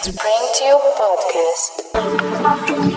Bring to you podcast.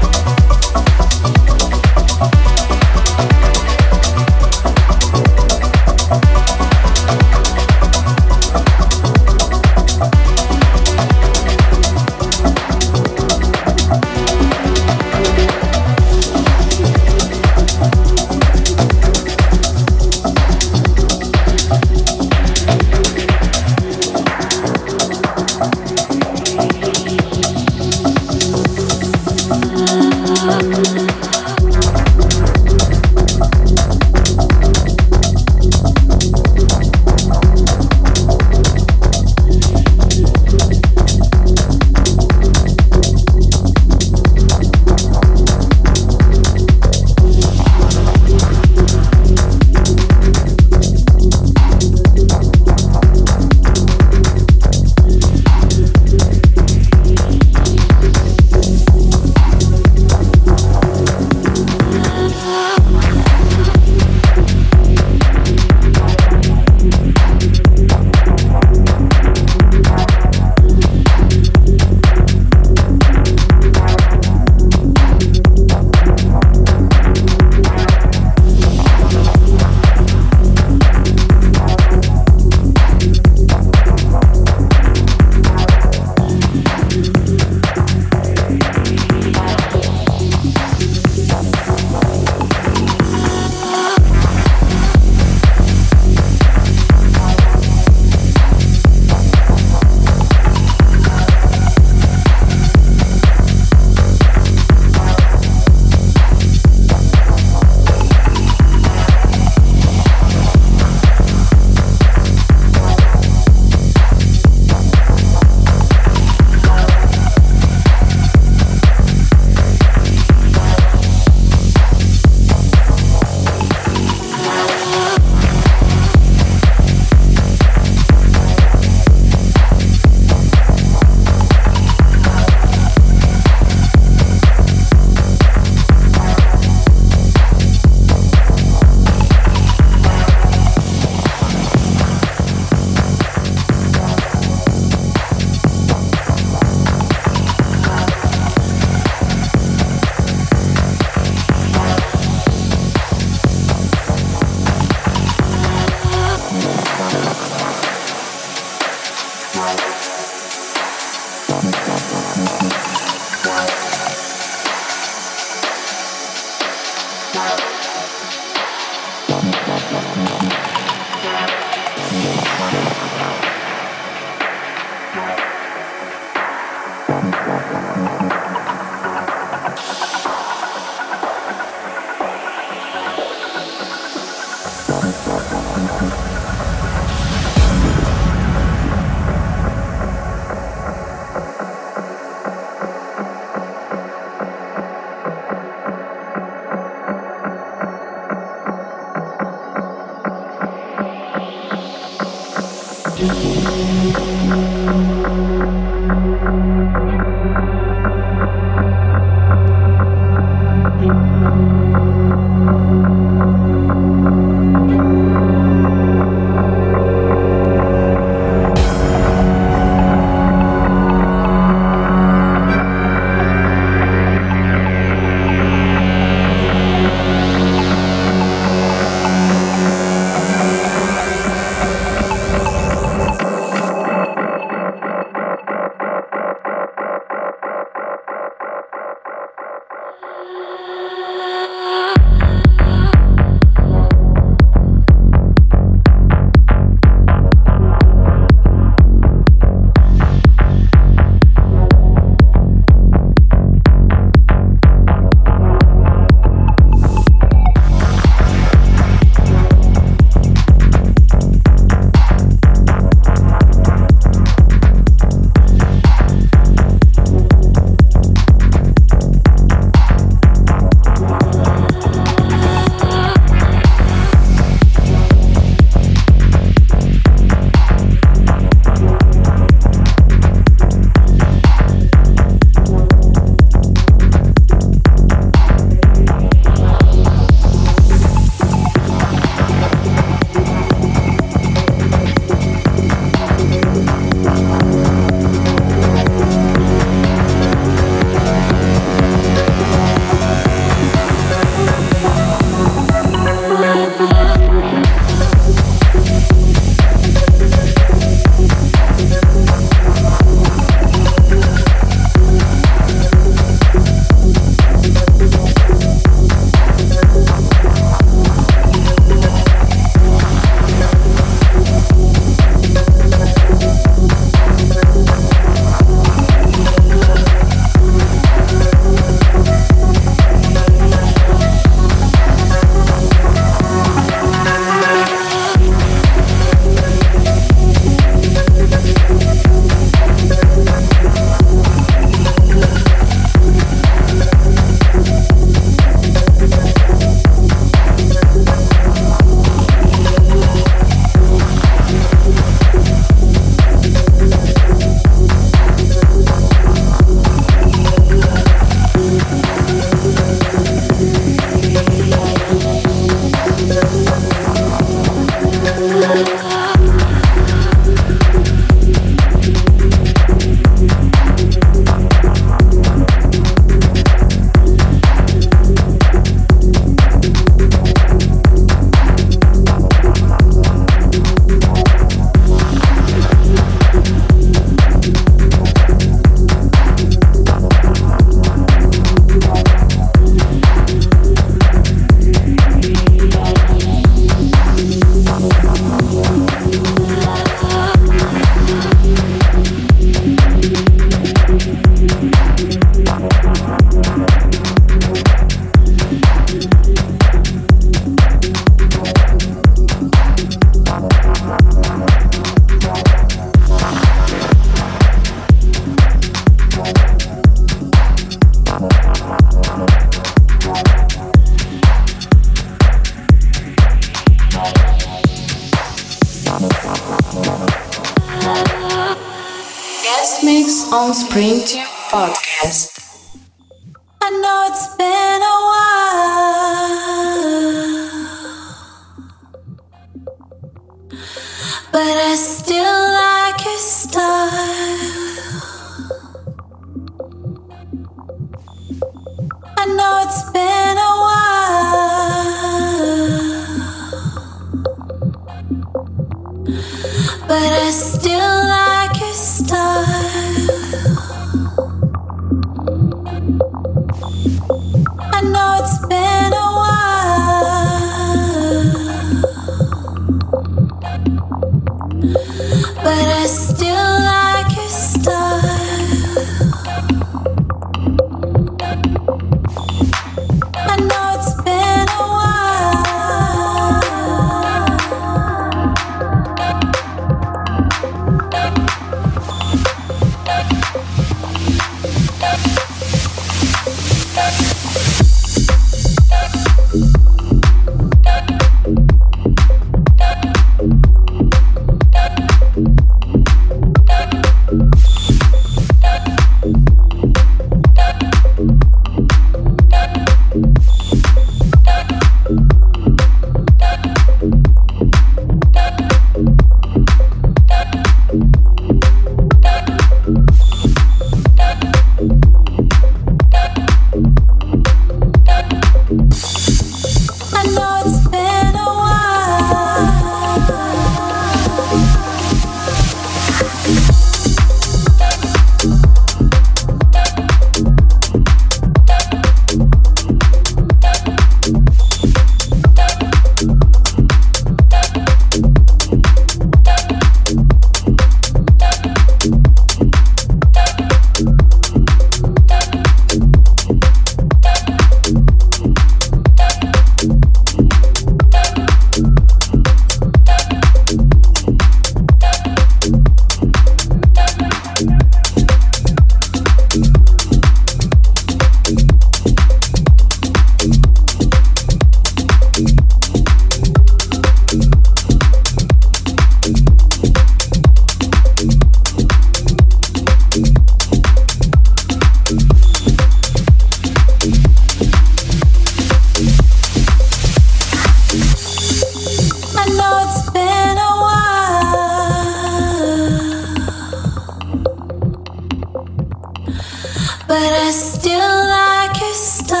but I still like your style.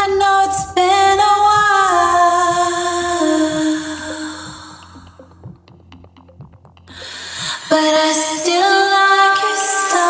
I know it's been a while, but I still like your style.